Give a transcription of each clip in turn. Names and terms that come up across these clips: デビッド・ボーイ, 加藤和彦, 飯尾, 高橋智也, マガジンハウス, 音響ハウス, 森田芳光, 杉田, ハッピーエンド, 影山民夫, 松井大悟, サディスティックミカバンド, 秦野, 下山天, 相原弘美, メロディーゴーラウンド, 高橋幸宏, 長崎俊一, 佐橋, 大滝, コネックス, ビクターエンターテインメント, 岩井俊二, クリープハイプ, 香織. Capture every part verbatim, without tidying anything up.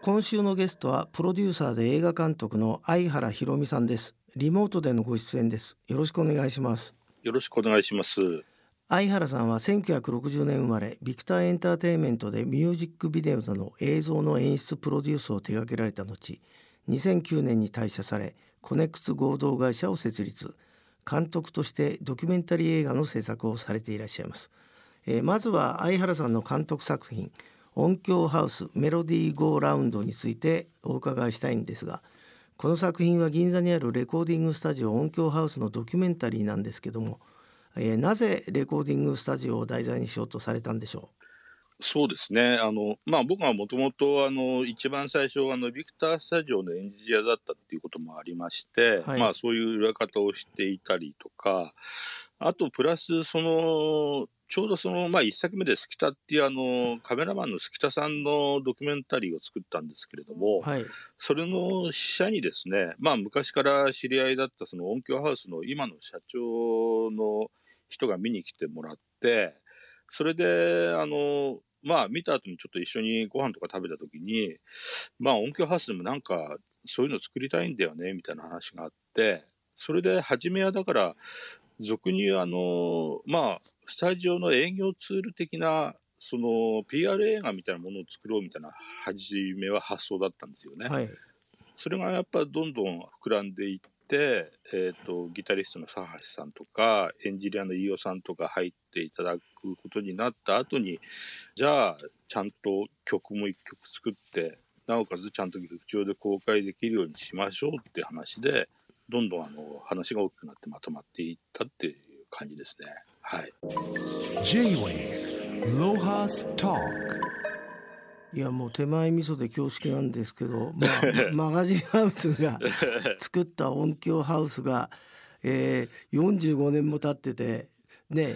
今週のゲストはプロデューサーで映画監督の相原弘美さんです。リモートでのご出演です。よろしくお願いします。よろしくお願いします。相原さんはせんきゅうひゃくろくじゅうねん生まれ、ビクターエンターテインメントでミュージックビデオなど映像の演出プロデュースを手掛けられた後、にせんきゅうねんに退社され、コネックス合同会社を設立。監督としてドキュメンタリー映画の制作をされていらっしゃいます。えー、まずは相原さんの監督作品音響ハウスメロディーゴーラウンドについてお伺いしたいんですが、この作品は銀座にあるレコーディングスタジオ音響ハウスのドキュメンタリーなんですけども、えー、なぜレコーディングスタジオを題材にしようとされたんでしょう。そうですね、あの、まあ、僕はもともと一番最初はあのビクタースタジオのエンジニアだったっていうこともありまして、はい、まあ、そういう裏方をしていたりとか、あとプラスそのちょうどその、まあ、いっさくめで杉田っていうあのカメラマンの杉田さんのドキュメンタリーを作ったんですけれども、はい、それの社にですね、まあ、昔から知り合いだったその音響ハウスの今の社長の人が見に来てもらって、それであのまあ見た後にちょっと一緒にご飯とか食べた時に、まあ音響ハウスでもなんかそういうの作りたいんだよねみたいな話があって、それで初めはだから俗にあのまあスタジオの営業ツール的なその ピーアール 映画みたいなものを作ろうみたいな初めは発想だったんですよね。はい、それがやっぱどんどん膨らんでいって、えーと、ギタリストの佐橋さんとかエンジニアの飯尾さんとか入っていただくことになった後に、じゃあちゃんと曲も一曲作ってなおかつちゃんと劇場で公開できるようにしましょうっていう話で、どんどんあの話が大きくなってまとまっていったっていう感じですね。はい、いやもう手前味噌で恐縮なんですけど、まあ、マガジンハウスが作った音響ハウスが、えー、よんじゅうごねんも経っててね、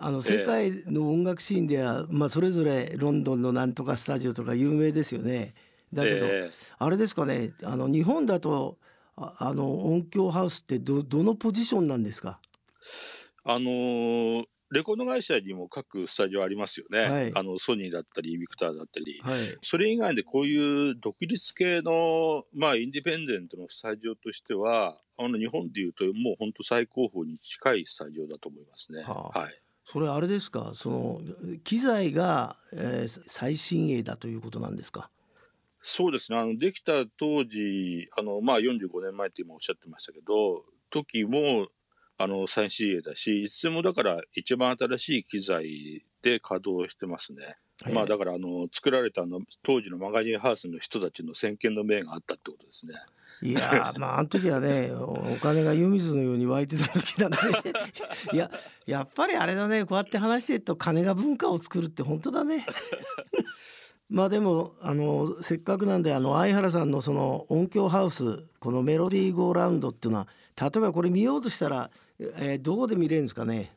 あの世界の音楽シーンでは、えーまあ、それぞれロンドンのなんとかスタジオとか有名ですよね。だけど、えー、あれですかね、あの日本だとああの音響ハウスって ど, どのポジションなんですか。あのー、レコード会社にも各スタジオありますよね。はい、あのソニーだったりビクターだったり、はい、それ以外でこういう独立系の、まあ、インディペンデントのスタジオとしてはあの日本でいうともう本当最高峰に近いスタジオだと思いますね。はあ、はい、それあれですか、その機材が、えー、最新鋭だということなんですか。そうですね、あのできた当時あの、まあ、よんじゅうごねんまえって今おっしゃってましたけど時もあの最新鋭だし、いつでもだから一番新しい機材で稼働してますね。まあ、だからあの作られたの当時のマガジンハウスの人たちの先見の明があったってことですね。いやまああの時はねお金が湯水のように湧いてた時だね。いややっぱりあれだね、こうやって話してると金が文化を作るって本当だね。まあでもあのせっかくなんであの相原さんのその音響ハウスこのメロディーゴーラウンドっていうのは、例えばこれ見ようとしたら、えー、どこで見れるんですかね。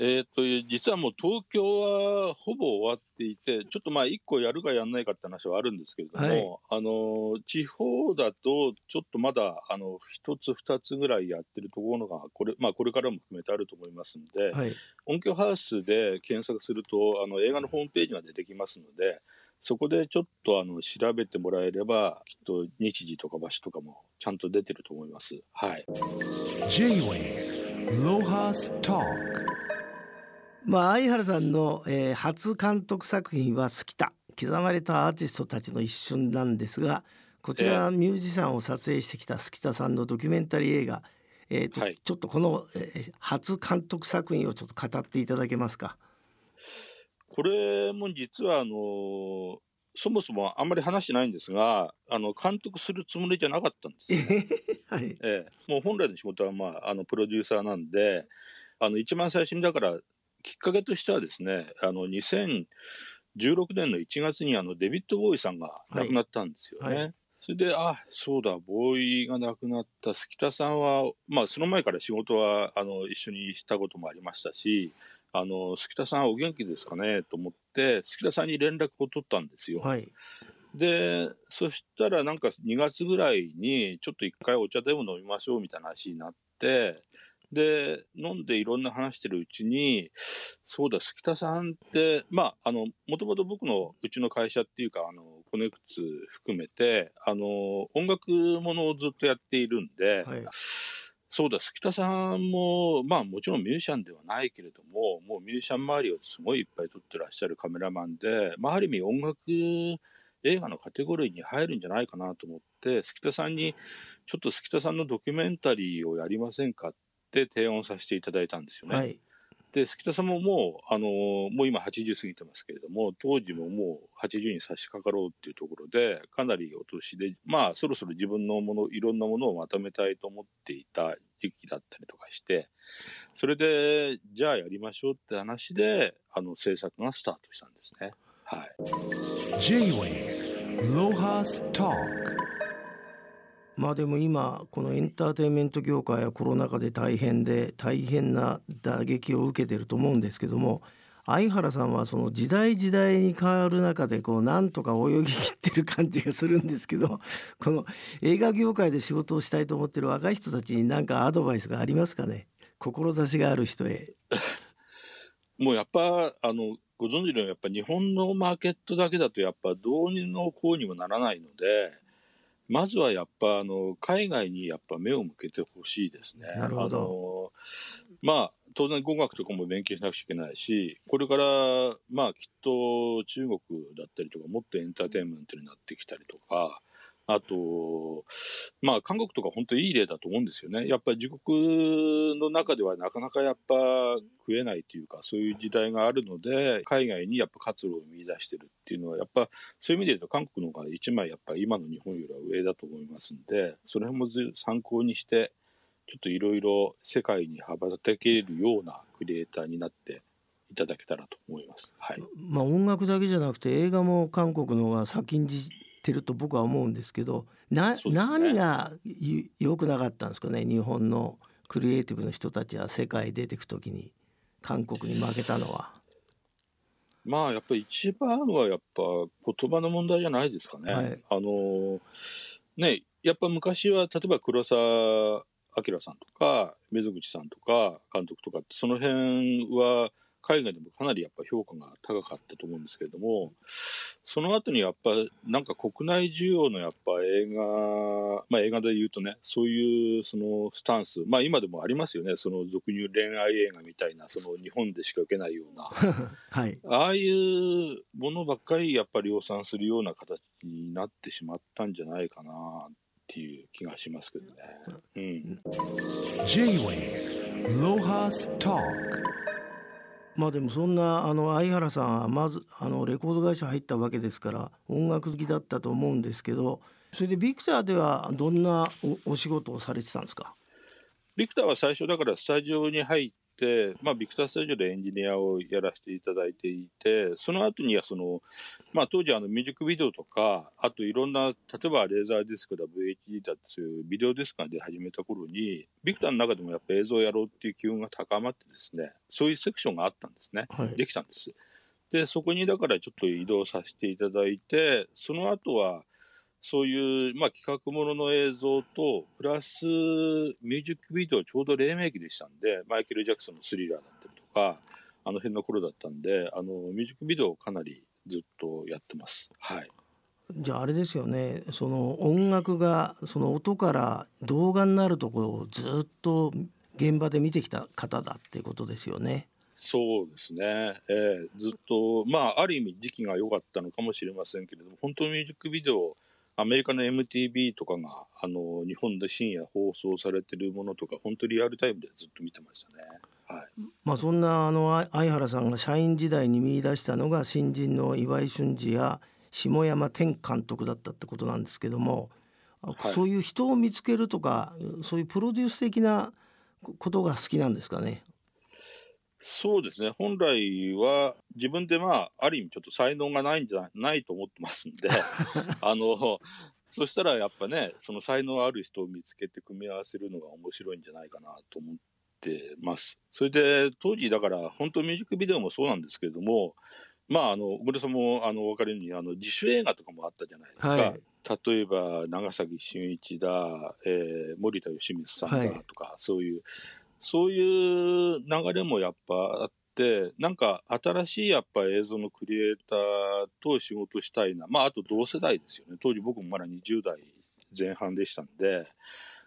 えー、と実はもう東京はほぼ終わっていて、ちょっとまあいっこやるかやんないかって話はあるんですけれども、はい、あの地方だとちょっとまだあのひとつふたつぐらいやってるところがこれ、まあ、これからも含めてあると思いますので、はい、音響ハウスで検索するとあの映画のホームページが出てきますので、そこでちょっとあの調べてもらえればきっと日時とか場所とかもちゃんと出てると思います。はい、J-Way ロハストーク。まあ、相原さんの、えー、初監督作品は「好きだ刻まれたアーティストたちの一瞬」なんですが、こちらミュージシャンを撮影してきた杉田さんのドキュメンタリー映画、えーとはい、ちょっとこの、えー、初監督作品をちょっと語っていただけますか。これも実はあのー、そもそもあんまり話してないんですが、あの監督するつもりじゃなかったんですよね。はいえー、もう本来の仕事は、まあ、あのプロデューサーなんで、あの一番最初にだからきっかけとしてはですね、あのにせんじゅうろくねんのいちがつにあのデビッド・ボーイさんが亡くなったんですよね。はいはい、それであそうだボーイが亡くなった杉田さんは、まあ、その前から仕事はあの一緒にしたこともありましたし、あの杉田さんお元気ですかねと思って杉田さんに連絡を取ったんですよ。はい、でそしたらなんかにがつぐらいにちょっと一回お茶でも飲みましょうみたいな話になって、で、飲んでいろんな話してるうちに、そうだ、杉田さんって、まあ、あの、もともと僕のうちの会社っていうか、あの、コネクツ含めて、あの、音楽ものをずっとやっているんで、はい、そうだ、杉田さんも、まあ、もちろんミュージシャンではないけれども、もうミュージシャン周りをすごいいっぱい撮ってらっしゃるカメラマンで、まあ、ある意味音楽、映画のカテゴリーに入るんじゃないかなと思って、杉田さんに、ちょっと杉田さんのドキュメンタリーをやりませんかって提案させていただいたんですよね。はい、で、杉田さんももう、あのー、もう今はちじゅう過ぎてますけれども、当時ももうはちじゅうに差し掛かろうっていうところで、かなりお年で、まあ、そろそろ自分のもの、いろんなものをまとめたいと思っていた時期だったりとかして、それで、じゃあやりましょうって話で、あの、制作がスタートしたんですね。はい。J-Wave Lohas Talk。まあでも今このエンターテインメント業界はコロナ禍で大変で大変な打撃を受けてると思うんですけども、相原さんはその時代時代に変わる中でこうなんとか泳ぎ切ってる感じがするんですけど、この映画業界で仕事をしたいと思ってる若い人たちに何かアドバイスがありますかね、志がある人へ。もうやっぱあのご存知のようにやっぱ日本のマーケットだけだとやっぱどうにのこうにもならないので、まずはやっぱあの海外にやっぱ目を向けてほしいですね。なるほど。あの、まあ、当然語学とかも勉強しなくちゃいけないし、これからまあきっと中国だったりとかもっとエンターテインメントになってきたりとか、あとまあ韓国とか本当にいい例だと思うんですよね。やっぱり自国の中ではなかなかやっぱ食えないというか、そういう時代があるので海外にやっぱ活路を見出してるっていうのはやっぱそういう意味で言うと韓国の方が一枚やっぱ今の日本よりは上だと思いますんで、その辺も参考にしてちょっといろいろ世界に羽ばたけるようなクリエイターになっていただけたらと思います、はい。まあ、音楽だけじゃなくて映画も韓国の方が先んじてると僕は思うんですけどな、ね、何が良くなかったんですかね、日本のクリエイティブの人たちは世界出てくときに韓国に負けたのは。まあやっぱり一番はやっぱ言葉の問題じゃないですかね、はい。あのね、やっぱ昔は例えば黒澤明さんとか溝口さんとか監督とかってその辺は海外でもかなりやっぱ評価が高かったと思うんですけれども、その後にやっぱなんか国内需要のやっぱ映画、まあ映画で言うとね、そういうそのスタンス、まあ今でもありますよね、その俗に言う恋愛映画みたいな、その日本でしか受けないような、はい、ああいうものばっかりやっぱり量産するような形になってしまったんじゃないかなっていう気がしますけどね。うん。J-Wave Lohas Talk。まあでもそんなあの相原さんはまずあのレコード会社入ったわけですから音楽好きだったと思うんですけど、それでビクターではどんな お, お仕事をされてたんですか。ビクターは最初だからスタジオに入って、まあ、ビクタースタジオでエンジニアをやらせていただいていて、その後にはその、まあ、当時あのミュージックビデオとかあといろんな例えばレーザーディスクだ ブイエイチディー だっていうビデオディスクが出始めた頃にビクターの中でもやっぱ映像をやろうっていう機運が高まってですね、そういうセクションがあったんですね、はい、できたんです。でそこにだからちょっと移動させていただいて、その後はそういう、まあ、企画ものの映像とプラスミュージックビデオちょうど黎明期でしたんで、マイケル・ジャクソンのスリラーだったりとかあの辺の頃だったんで、あのミュージックビデオをかなりずっとやってます、はい。じゃああれですよね、その音楽がその音から動画になるところをずっと現場で見てきた方だってことですよね。そうですね、えー、ずっとまあある意味時期が良かったのかもしれませんけれども、本当にミュージックビデオアメリカの エムティーブイ とかがあの日本で深夜放送されてるものとか本当リアルタイムでずっと見てましたね、はい。まあ、そんなあの相原さんが社員時代に見出したのが新人の岩井俊二や下山天監督だったってことなんですけども、はい、そういう人を見つけるとかそういうプロデュース的なことが好きなんですかね。そうですね、本来は自分でまあある意味ちょっと才能がないんじゃないと思ってますんであのそしたらやっぱね、その才能ある人を見つけて組み合わせるのが面白いんじゃないかなと思ってます。それで当時だから本当ミュージックビデオもそうなんですけれども、まああの小倉さんもあのお分かりのようにあの自主映画とかもあったじゃないですか、はい。例えば長崎俊一だ、えー、森田芳光さんだとか、はい、そういうそういう流れもやっぱあって、なんか新しいやっぱ映像のクリエイターと仕事したいな。まああと同世代ですよね。当時僕もまだにじゅうだいぜんはんでしたんで、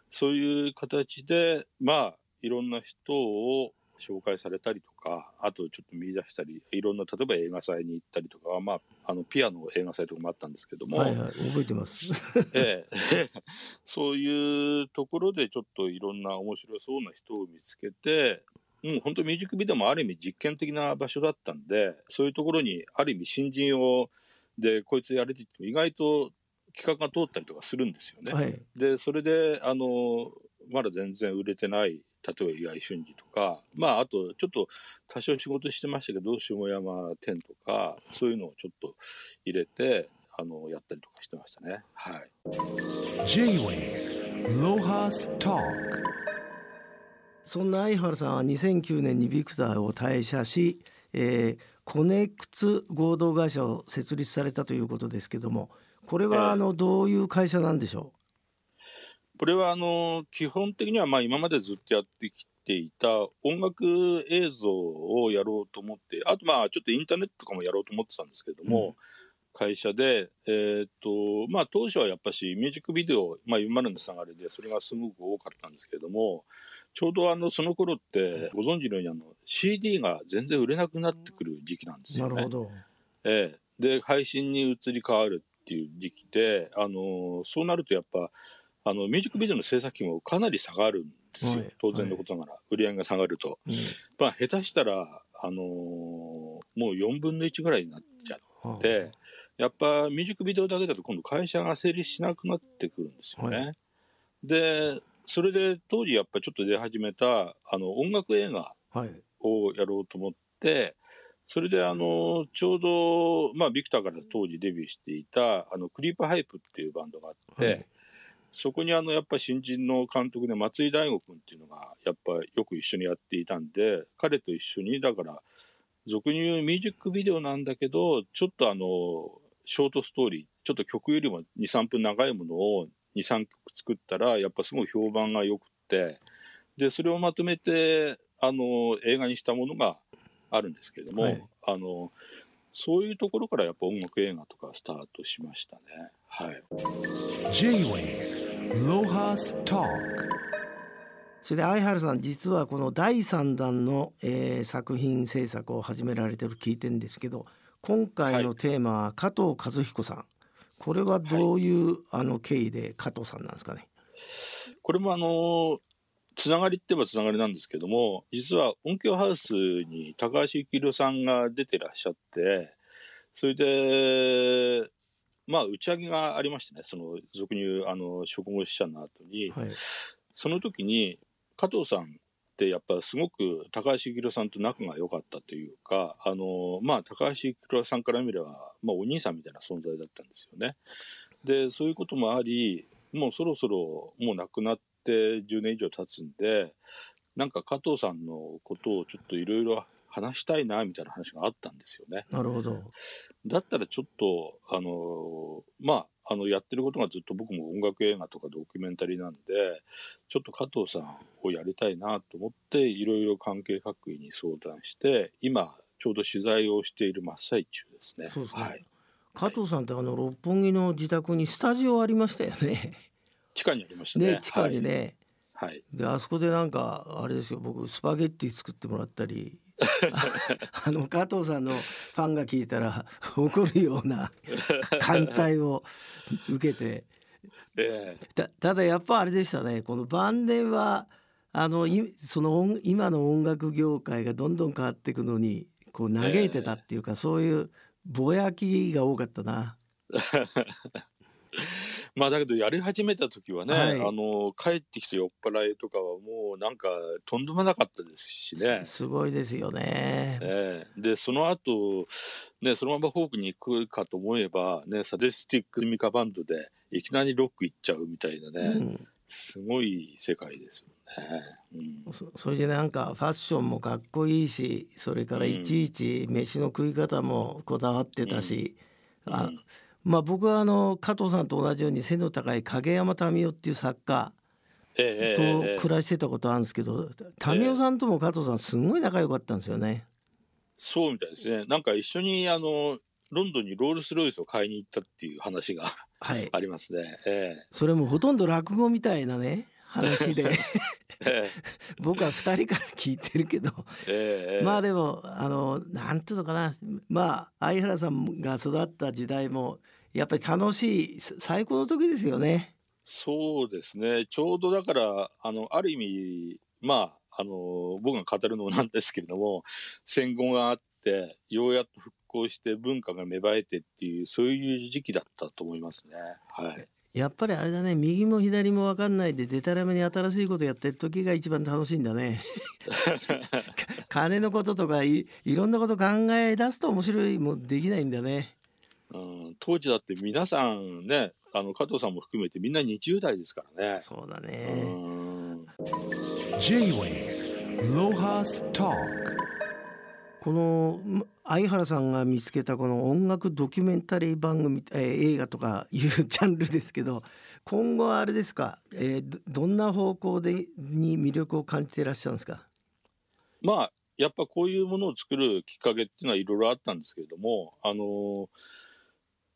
そういう形で、まあいろんな人を紹介されたりとか、あとちょっと見出したり、いろんな例えば映画祭に行ったりとか、まあ、あのピアノ映画祭とかもあったんですけども、はいはい、覚えてます、ええ、そういうところでちょっといろんな面白そうな人を見つけて、もう本当ミュージックビデオもある意味実験的な場所だったんで、そういうところにある意味新人をでこいつやれてって意外と企画が通ったりとかするんですよね、はい、でそれであのまだ全然売れてない例えば岩井俊二とか、まああとちょっと多少仕事してましたけど下山天とかそういうのをちょっと入れてあのやったりとかしてましたね。はい。そんな相原さんはにせんきゅうねんにビクターを退社し、えー、コネクツ合同会社を設立されたということですけども、これはあのどういう会社なんでしょう。これはあの基本的にはまあ今までずっとやってきていた音楽映像をやろうと思って、あとまあちょっとインターネットとかもやろうと思ってたんですけども、うん、会社で、えーとまあ、当初はやっぱしミュージックビデオ、まあ、今までの流れでそれがすごく多かったんですけども、ちょうどあのその頃ってご存知のようにあの シーディー が全然売れなくなってくる時期なんですよね。なるほど、えー、で配信に移り変わるっていう時期で、あのそうなるとやっぱあのミュージックビデオの制作費もかなり下がるんですよ、はい、当然のことながら、はい、売り上げが下がると、うん、まあ、下手したら、あのー、もうよんぶんのいちぐらいになっちゃって、はあ、やっぱミュージックビデオだけだと今度会社が成立しなくなってくるんですよね、はい、でそれで当時やっぱちょっと出始めたあの音楽映画をやろうと思って、はい、それであのちょうど、まあ、ビクターから当時デビューしていたあのクリープハイプっていうバンドがあって、はい、そこにあのやっぱり新人の監督で松井大悟君っていうのがやっぱよく一緒にやっていたんで、彼と一緒にだから俗に言うミュージックビデオなんだけどちょっとあのショートストーリー、ちょっと曲よりも にさんぷん長いものを にさんきょく作ったらやっぱすごい評判が良くて、でそれをまとめてあの映画にしたものがあるんですけれども、はい、あのそういうところからやっぱ音楽映画とかスタートしましたね。はい。J-Wayロハストーク。それで相原さん、実はこのだいさんだんの、えー、作品制作を始められてる聞いてるんですけど、今回のテーマは加藤和彦さん、はい、これはどういう、はい、あの経緯で加藤さんなんですかね。これもあのー、つながりって言えばつながりなんですけども、実は音響ハウスに高橋幸宏さんが出てらっしゃって、それでまあ打ち上げがありましてね、その俗に言うあの食後支社の後に、はい、その時に加藤さんってやっぱすごく高橋幸宏さんと仲が良かったというか、あのまあ高橋幸宏さんから見れば、まあ、お兄さんみたいな存在だったんですよね。でそういうこともあり、もうそろそろもう亡くなってじゅうねんいじょう経つんで、なんか加藤さんのことをちょっといろいろ話したいなみたいな話があったんですよね。なるほど。だったらちょっとあのまああのやってることがずっと僕も音楽映画とかドキュメンタリーなんで、ちょっと加藤さんをやりたいなと思っていろいろ関係各位に相談して、今ちょうど取材をしている真っ最中ですね。そうですね、はい、加藤さんってあの六本木の自宅にスタジオありましたよね。地下にありました ね, ね地下にね、はいはい、であそこでなんかあれですよ、僕スパゲッティ作ってもらったりあの加藤さんのファンが聞いたら怒るような歓待を受けて、えー、た, ただやっぱあれでしたね、この晩年はあのその今の音楽業界がどんどん変わっていくのにこう嘆いてたっていうか、えー、そういうぼやきが多かったなまあだけどやり始めた時はね、はい、あの帰ってきて酔っ払いとかはもうなんかとんでもなかったですしね。 す, すごいですよね、えー、でその後、ね、そのままフォークに行くかと思えば、ね、サディスティックミカバンドでいきなりロック行っちゃうみたいなね、うん、すごい世界ですよね、うん、そ, それでなんかファッションもかっこいいし、それからいちいち飯の食い方もこだわってたし、うんうん、あまあ、僕はあの加藤さんと同じように背の高い影山民夫っていう作家、えー、と暮らしてたことあるんですけど、民生さんとも加藤さんすごい仲良かったんですよね。そうみたいですね。なんか一緒にあのロンドンにロールスロイスを買いに行ったっていう話が、はい、ありますね、えー、それもほとんど落語みたいなね話で僕はふたりから聞いてるけどまあでもあのなんていうのかな、まあ相原さんが育った時代もやっぱり楽しい最高の時ですよね。そうですね。ちょうどだからあのある意味まああの僕が語るのもなんですけれども、戦後があってようやっと復興して文化が芽生えてっていう、そういう時期だったと思いますね。はい。やっぱりあれだね、右も左も分かんないででたらめに新しいことやってる時が一番楽しいんだね金のこととか い, いろんなこと考え出すと面白いもできないんだね、うん、当時だって皆さんね、あの加藤さんも含めてみんなにじゅう代ですからね。そうだね、うん、J-Way ロハストーク。この相原さんが見つけたこの音楽ドキュメンタリー番組、えー、映画とかいうジャンルですけど、今後はあれですか、えー、ど, どんな方向でに魅力を感じていらっしゃるんですか。まあやっぱこういうものを作るきっかけっていうのはいろいろあったんですけれども、あのー、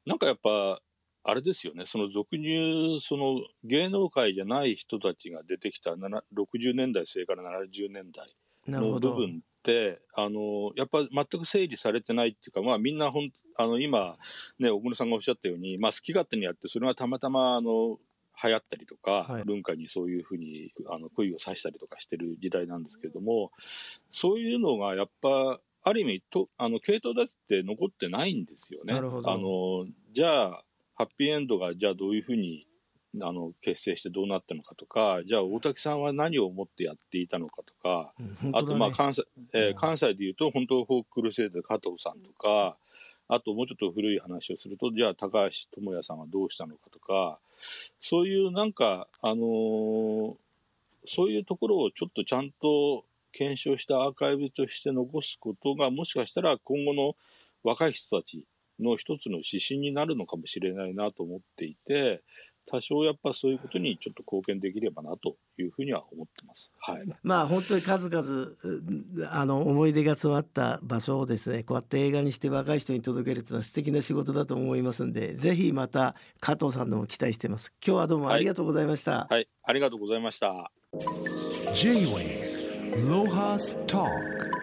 なんかやっぱあれですよね、その俗入その芸能界じゃない人たちが出てきたろくじゅうねんだい末からななじゅうねんだいの部分ってあのやっぱ全く整理されてないっていうか、まあ、みんなほんあの今、ね、小室さんがおっしゃったように、まあ、好き勝手にやってそれがたまたまあの流行ったりとか、はい、文化にそういうふうにあの恋を刺したりとかしてる時代なんですけれども、そういうのがやっぱある意味とあの系統だって残ってないんですよね。なるほど。あのじゃあハッピーエンドがじゃあどういうふうにあの結成してどうなったのかとか、じゃあ大滝さんは何を思ってやっていたのかとか、うんね、あとまあ 関西、えー、関西でいうと本当フォーククルセイダー加藤さんとか、あともうちょっと古い話をするとじゃあ高橋智也さんはどうしたのかとか、そういうなんか、あのー、そういうところをちょっとちゃんと検証したアーカイブとして残すことがもしかしたら今後の若い人たちの一つの指針になるのかもしれないなと思っていて、多少やっぱそういうことにちょっと貢献できればなというふうには思ってます、はい。まあ本当に数々あの思い出が詰まった場所をですね、こうやって映画にして若い人に届けるというのは素敵な仕事だと思いますんで、ぜひまた加藤さんのも期待してます。今日はどうもありがとうございました、はいはい、ありがとうございました。 J-Way ロハストーク。